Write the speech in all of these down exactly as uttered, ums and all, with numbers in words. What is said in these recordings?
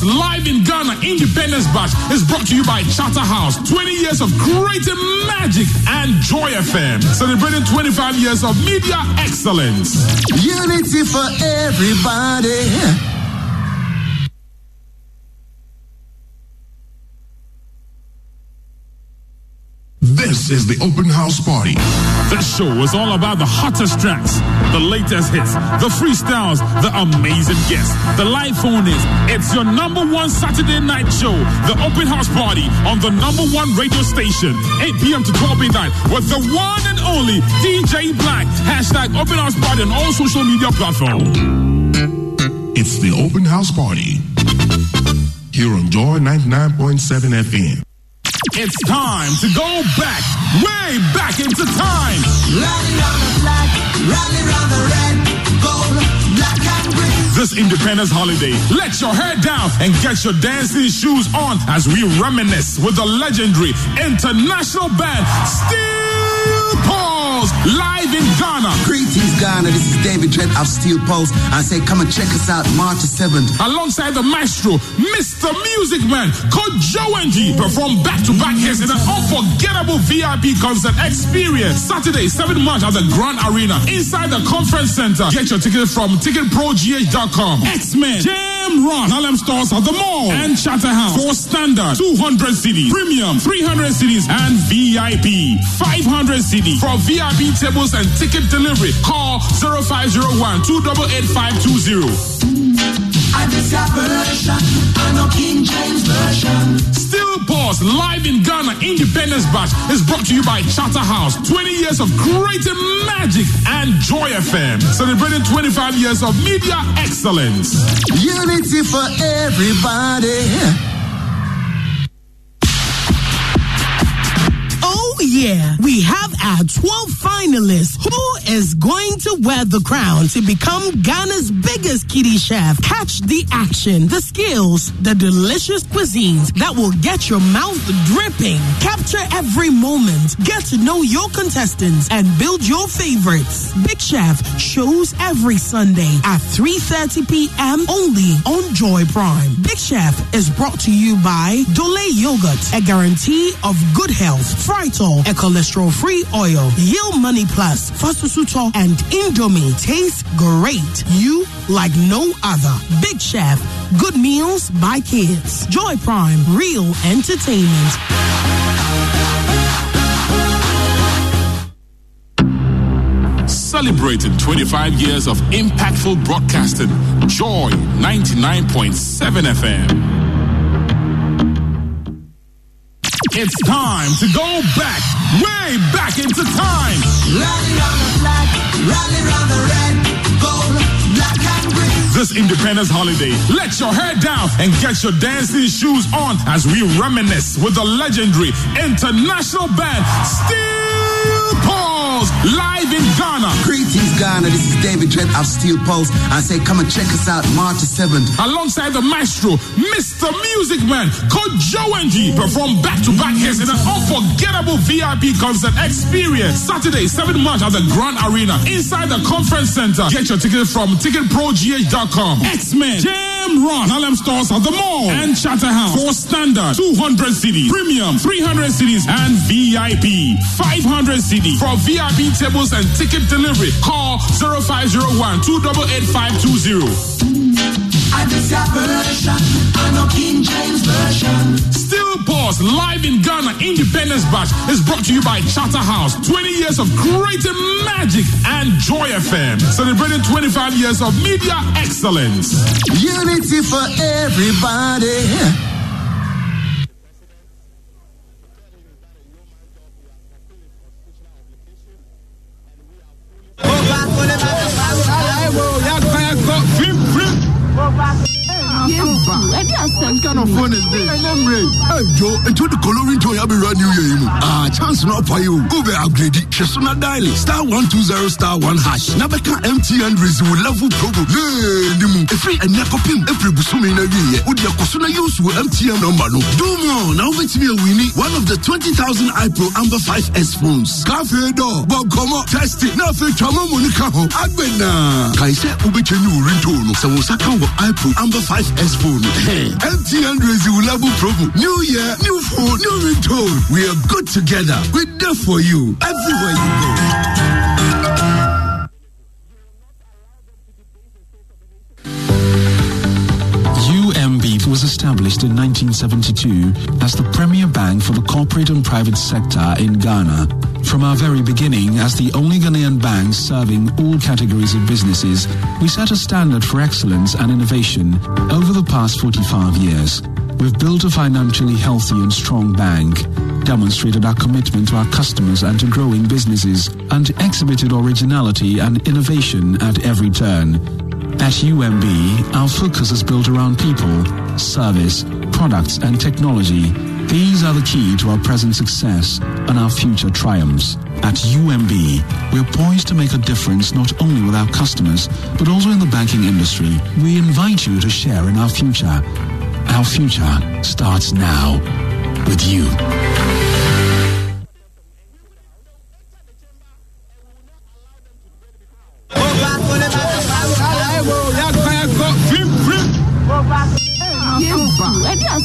Charterhouse Live in Ghana Independence Bash is brought to you by Charterhouse. twenty years of creating magic and Joy F M. Celebrating twenty-five years of media excellence. Unity for everybody. This is the Open House Party. This show is all about the hottest tracks, the latest hits, the freestyles, the amazing guests, the live phone-ins. It's your number one Saturday night show, the Open House Party, on the number one radio station, eight p.m. to twelve midnight, with the one and only D J Black. Hashtag Open House Party on all social media platforms. It's the Open House Party, here on Joy ninety-nine point seven F M. It's time to go back, way back into time. Running on the black, running on the red, gold, black and green. This Independence Holiday, let your hair down and get your dancing shoes on as we reminisce with the legendary international band Steel Pulse, live in Ghana. Greetings, Ghana. This is David Trent of Steel Pulse. I say come and check us out March seventh. Alongside the maestro, Mister Music Man, Coach Joe N G, perform back-to-back hits in an unforgettable V I P concert experience. Saturday, seventh of March at the Grand Arena, inside the conference center. Get your tickets from Ticket Pro G H dot com. X-Men, Jam Rock, Harlem Stars at the mall, and Charterhouse. For standard, two hundred C D, premium, three hundred C Ds, and V I P, five hundred C D. For V I P tables and ticket delivery, call zero five zero one, two eight eight, five two zero. Steel Pulse Live in Ghana Independence Bash is brought to you by Charterhouse. twenty years of creating magic and Joy F M. Celebrating twenty-five years of media excellence. Unity for everybody. Yeah, we have our twelve finalists. Who is going to wear the crown to become Ghana's biggest kiddie chef? Catch the action, the skills, the delicious cuisines that will get your mouth dripping. Capture every moment. Get to know your contestants and build your favorites. Big Chef shows every Sunday at three thirty p.m. only on Joy Prime. Big Chef is brought to you by Dole Yogurt, a guarantee of good health. Frytol, a cholesterol-free oil. Yil Money Plus, Fasusuto, and Indomie taste great. You like no other. Big Chef, good meals by kids. Joy Prime, real entertainment. Celebrating twenty-five years of impactful broadcasting. Joy ninety-nine point seven F M. It's time to go back, way back into time. Running on the black, running on the red, gold, black and green. This Independence Holiday, let your hair down and get your dancing shoes on as we reminisce with the legendary international band Steel Pulse, live in Ghana. Greetings, Ghana. This is David Trent of Steel Pulse. I say come and check us out March seventh. Alongside the maestro, Mister Music Man, Coach Joe N G, perform back-to-back hits in an unforgettable V I P concert experience. Saturday, seventh of March at the Grand Arena, inside the conference center. Get your tickets from Ticket Pro G H dot com. X-Men, Jam Rock, Harlem Stars at the mall, and Charterhouse. For standard, two hundred C D, premium, three hundred C Ds, and V I P, five hundred C D. For V I P tables and ticket delivery, call zero five zero one, two eight eight, five two zero. Steel Pulse Live in Ghana Independence Bash is brought to you by Charterhouse. twenty years of creating magic and Joy F M. Celebrating twenty-five years of media excellence. Unity for everybody. What kind of phone is this? Hey Joe, it's the coloring toy I be running you. Ah, chance not for you. Go be upgrade. Shesuna dialing star one two zero star one hash. Nabeka M T N Rizzo level promo. Hey, If free and Yakopim, every Busumi Nagi, Udia Kosuna use with M T N or Manu. Do more now, which will we need one of the twenty thousand iPro Amber five S phones. Cafe door, Bob Goma, test it, nothing, Chamamunika, Abena. Kaisa Ubicanu Rintono, Sawasaka, iPro Amber five S phone. M T N Rezi Ulabo Provo. New year, new phone, new return. We are good together. We're there for you, everywhere you go. Was established in nineteen seventy-two as the premier bank for the corporate and private sector in Ghana. From our very beginning, as the only Ghanaian bank serving all categories of businesses, we set a standard for excellence and innovation over the past forty-five years. We've built a financially healthy and strong bank, demonstrated our commitment to our customers and to growing businesses, and exhibited originality and innovation at every turn. At U M B, our focus is built around people, service, products, and technology. These are the key to our present success and our future triumphs. At U M B, we're poised to make a difference not only with our customers, but also in the banking industry. We invite you to share in our future. Our future starts now with you.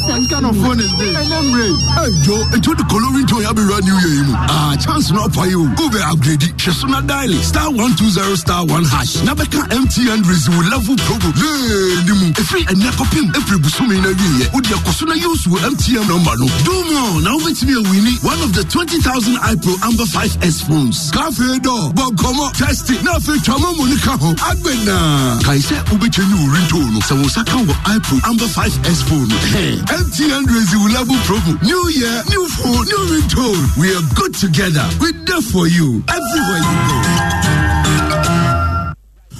What kind of phone is this? Hey Joe, into the coloring toy I'll be running you. Ah, chance not for you. Go be upgrade. Shesuna dialing star one two zero star one hash. Nabeka M T N will level promo. Hey, free and Yakopim every Busumi Nagi. Udia Kosuna use with M T N number. Do more now with me we need one of the twenty thousand iPro Amber five S phones. Cafe door, Bob Goma, test it, nothing Chamamunika. Abena. Kaise Ubechenu Rintono. Sawosaka iPro Amber five S phone. Hey. M T N Rezi Ulabo Promo. New year, new phone, new return. We are good together. We're there for you, everywhere you go.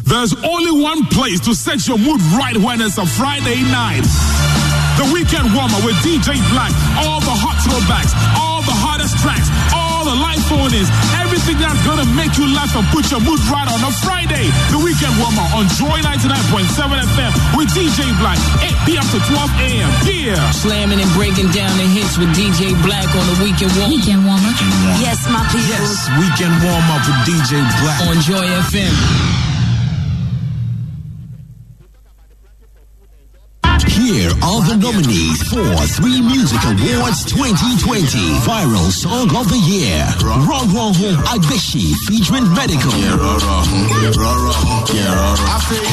There's only one place to set your mood right when it's a Friday night. The Weekend Warmer with D J Black. All the hot throwbacks, all the hottest tracks, all the live phone-ins, everything that's gonna make you laugh and put your mood right on a Friday. The Weekend Warmer on Joy ninety-nine point seven F M with D J Black, eight p.m. to twelve a.m. Yeah. Slamming and breaking down the hits with D J Black on the Weekend Warmer. Weekend Warmer. Yes, my people. Yes, Weekend Warmer with D J Black on Joy F M. Here are the nominees for Three Music Awards twenty twenty. Viral Song of the Year. Rongwonho Adeshi featuring Medical.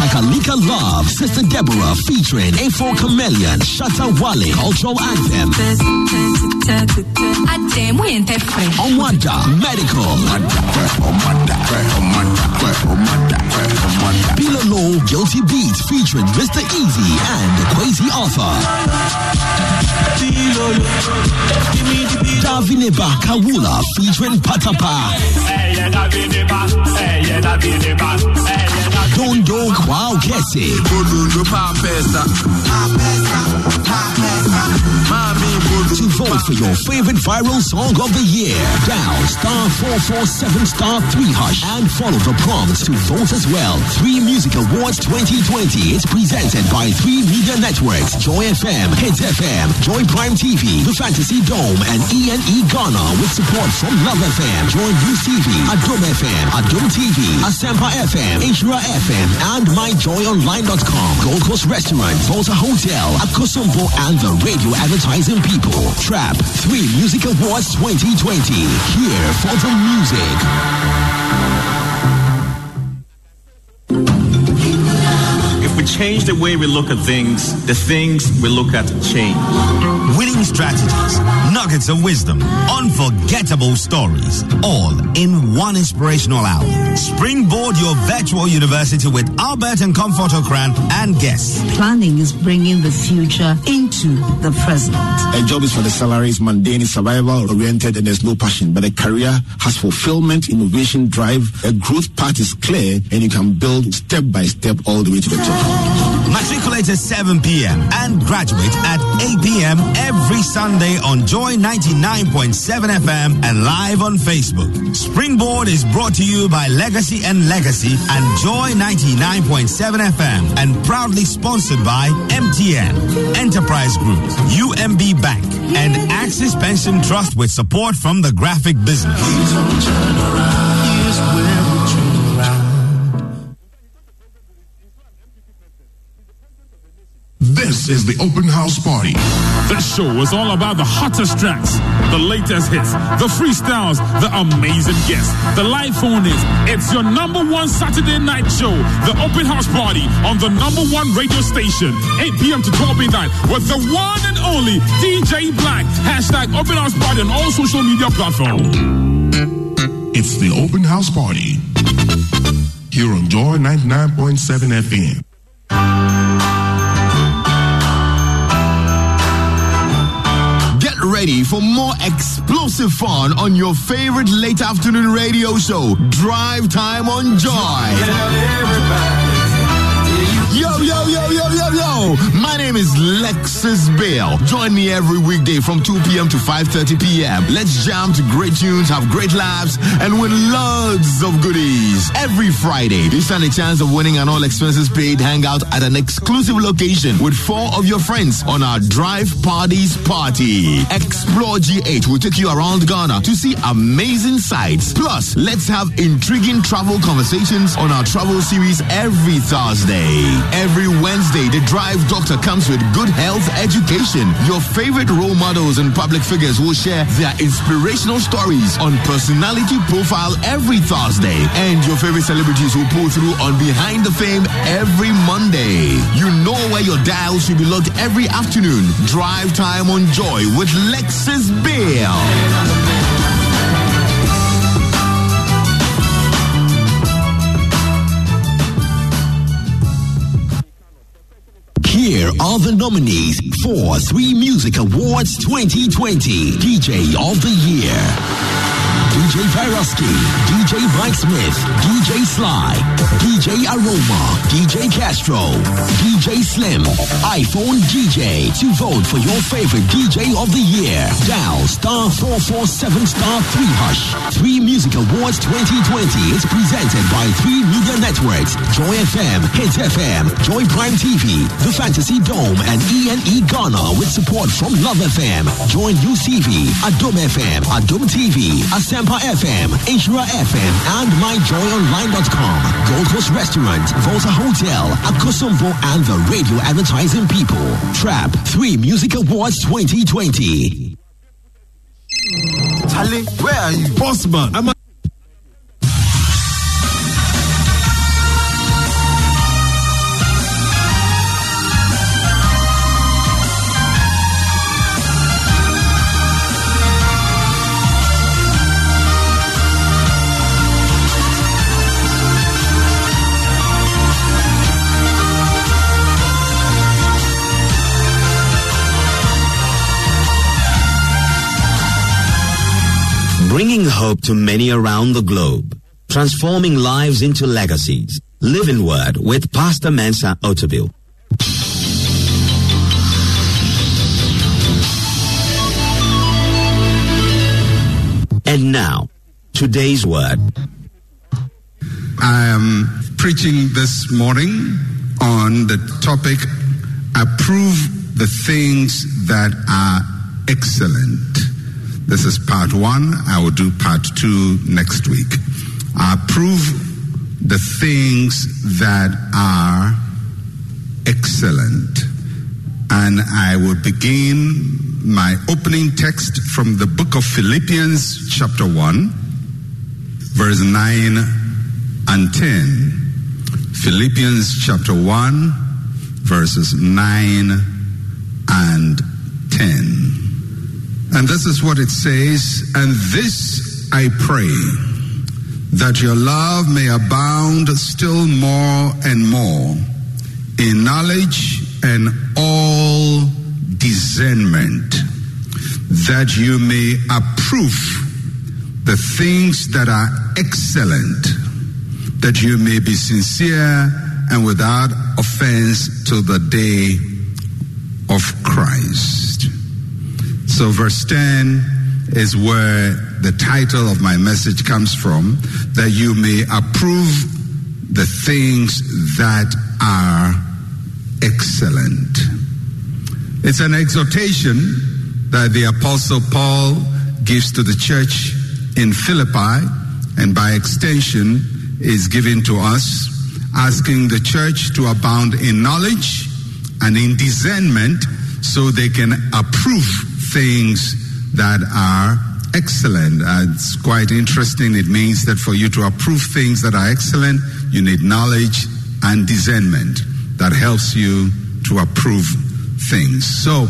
Kakalika Love, Sister Deborah featuring A four Chameleon, Shatta Wale, Cultural Anthem. Omwanda, Medical. Pilolo, Guilty Beat featuring Mister Easy and Quasi the author. Davineba Kawula featuring Patapa. Dondo Kwao Kese. To vote for your favorite viral song of the year, dial star four four seven star three hash and follow the prompts to vote as well. Three Music Awards twenty twenty is presented by Three Media Network. Joy F M, Hits F M, Joy Prime T V, The Fantasy Dome, and E N E Ghana with support from Love F M, Joy News T V, Adom F M, Adom T V, Asempa F M, Ishura F M, and my joy online dot com, Gold Coast Restaurant, Volta Hotel, Akosombo, and the radio advertising people. Trap Three Music Awards twenty twenty, here for the music. We change the way we look at things, the things we look at change. Winning strategies, nuggets of wisdom, unforgettable stories, all in one inspirational hour. Springboard your virtual university with Albert and Comfort Okran and guests. Planning is bringing the future into the present. A job is for the salaries, mundane, survival oriented, and there's no passion. But a career has fulfillment, innovation, drive. A growth path is clear, and you can build step by step all the way to the top. Oh, Matriculate at seven p.m. and graduate at eight p.m. every Sunday on Joy ninety-nine point seven F M and live on Facebook. Springboard is brought to you by Legacy and Legacy and Joy ninety-nine point seven F M and proudly sponsored by M T N, Enterprise Group, U M B Bank and Axis Pension Trust with support from the graphic business. This is the Open House Party. This show is all about the hottest tracks, the latest hits, the freestyles, the amazing guests, the live phone-ins. It's your number one Saturday night show, the Open House Party, on the number one radio station, eight p.m. to twelve midnight, with the one and only D J Black. Hashtag Open House Party on all social media platforms. It's the Open House Party here on Joy ninety-nine point seven F M. Ready for more explosive fun on your favorite late afternoon radio show, Drive Time on Joy. Yo, yo, yo, yo, yo, yo. My name is Lexus Bale. Join me every weekday from two p.m. to five thirty p.m. Let's jam to great tunes, have great laughs, and win loads of goodies. Every Friday, you stand a chance of winning an all-expenses-paid hangout at an exclusive location with four of your friends on our Drive Parties Party. Explore G H will take you around Ghana to see amazing sights. Plus, let's have intriguing travel conversations on our travel series every Thursday. Every Wednesday, the Drive Doctor comes with good health education. Your favorite role models and public figures will share their inspirational stories on personality profile every Thursday. And your favorite celebrities will pull through on Behind the Fame every Monday. You know where your dial should be logged every afternoon. Drive Time on Joy with Lexus Bale. Here are the nominees for Three Music Awards twenty twenty. D J of the Year: D J Pairovsky, D J Mike Smith, D J Sly, D J Aroma, D J Castro, D J Slim, iPhone D J. To vote for your favorite D J of the Year, dial star four four seven star three hush. Three Music Awards twenty twenty is presented by Three Media Networks: Joy F M, Hit F M, Joy Prime T V, The Fantasy Dome, and E N E Ghana with support from Love F M, Joy U C V, Adom F M, Adom T V, Asempa F M, Insura F M, and my joy online dot com. Gold Coast Restaurant, Volta Hotel, Akosombo, and the radio advertising people. Trap Three Music Awards twenty twenty. Charlie, where are you? Bossman, I'm a- Bringing hope to many around the globe. Transforming lives into legacies. Living Word with Pastor Mensa Otabil. And now, today's word. I am preaching this morning on the topic, approve the things that are excellent. This is part one. I will do part two next week. Approve the things that are excellent. And I will begin my opening text from the book of Philippians chapter one, verse nine and ten. Philippians chapter one, verses nine and ten. And this is what it says: and this I pray, that your love may abound still more and more in knowledge and all discernment, that you may approve the things that are excellent, that you may be sincere and without offense to the day of Christ. So verse ten is where the title of my message comes from, that you may approve the things that are excellent. It's an exhortation that the Apostle Paul gives to the church in Philippi, and by extension is given to us, asking the church to abound in knowledge and in discernment so they can approve things that are excellent. Uh, it's quite interesting. It means that for you to approve things that are excellent, you need knowledge and discernment that helps you to approve things. So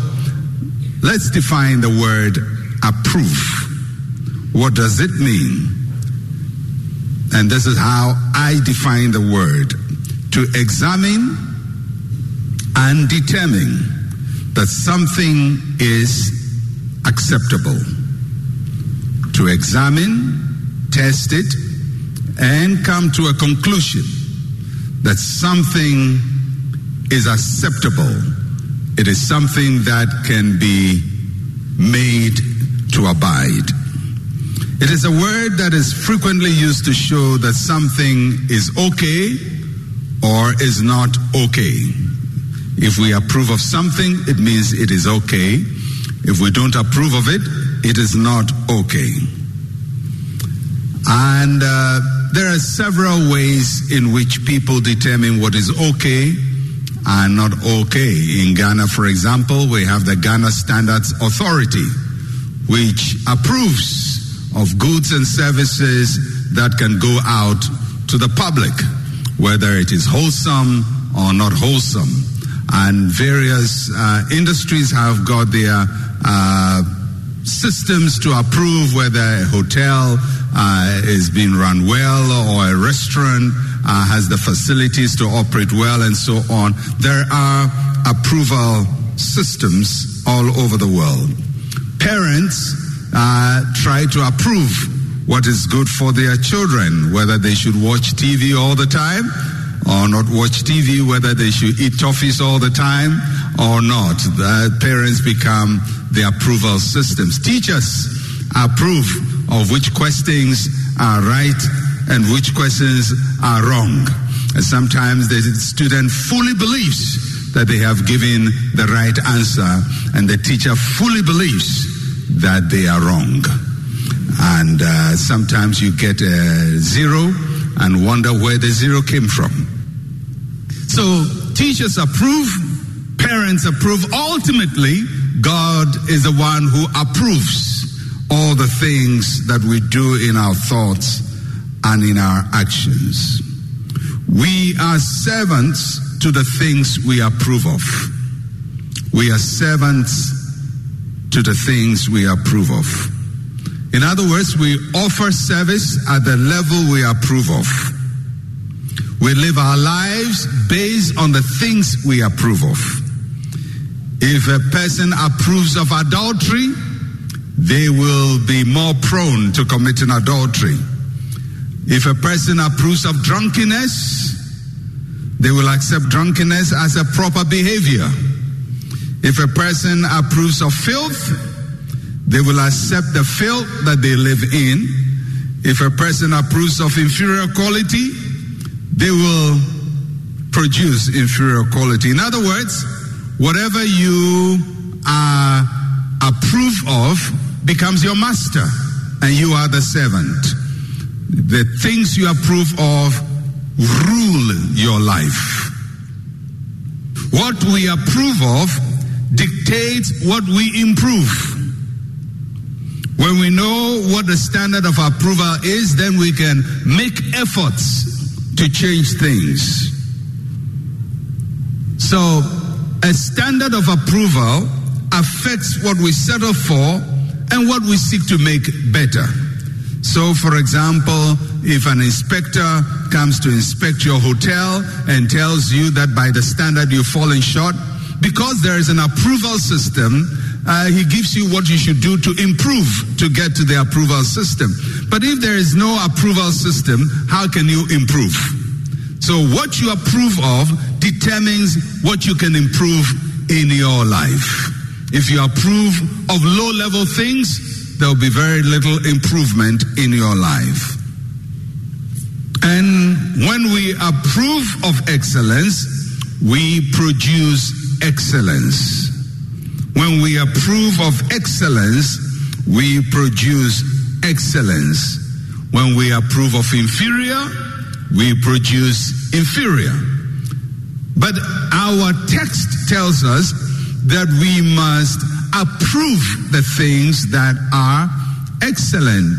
let's define the word approve. What does it mean? And this is how I define the word: to examine and determine that something is acceptable. To examine, test it, and come to a conclusion that something is acceptable. It is something that can be made to abide. It is a word that is frequently used to show that something is okay or is not okay. If we approve of something, it means it is okay. If we don't approve of it, it is not okay. And uh, there are several ways in which people determine what is okay and not okay. In Ghana, for example, we have the Ghana Standards Authority, which approves of goods and services that can go out to the public, whether it is wholesome or not wholesome. And various uh, industries have got their uh, systems to approve whether a hotel uh, is being run well or a restaurant uh, has the facilities to operate well and so on. There are approval systems all over the world. Parents Uh, try to approve what is good for their children, whether they should watch T V all the time or not watch T V, whether they should eat toffees all the time or not. The parents become the approval systems. Teachers approve of which questions are right and which questions are wrong. And sometimes the student fully believes that they have given the right answer, and the teacher fully believes that they are wrong. And uh, sometimes you get a zero and wonder where the zero came from. So teachers approve, parents approve. Ultimately, God is the one who approves all the things that we do in our thoughts and in our actions. We are servants to the things we approve of. We are servants to the things we approve of. In other words, we offer service at the level we approve of. We live our lives based on the things we approve of. If a person approves of adultery, they will be more prone to committing adultery. If a person approves of drunkenness, they will accept drunkenness as a proper behavior. If a person approves of filth, they will accept the filth that they live in. If a person approves of inferior quality, they will produce inferior quality. In other words, whatever you uh, approve of becomes your master, and you are the servant. The things you approve of rule your life. What we approve of dictates what we improve. When we know what the standard of approval is, then we can make efforts to change things. So, a standard of approval affects what we settle for and what we seek to make better. So, for example, if an inspector comes to inspect your hotel and tells you that by the standard you've fallen short, because there is an approval system, uh, he gives you what you should do to improve to get to the approval system. But if there is no approval system, how can you improve? So what you approve of determines what you can improve in your life. If you approve of low-level things, there will be very little improvement in your life. And when we approve of excellence, we produce excellence. When we approve of excellence, we produce excellence. When we approve of inferior, we produce inferior. But our text tells us that we must approve the things that are excellent.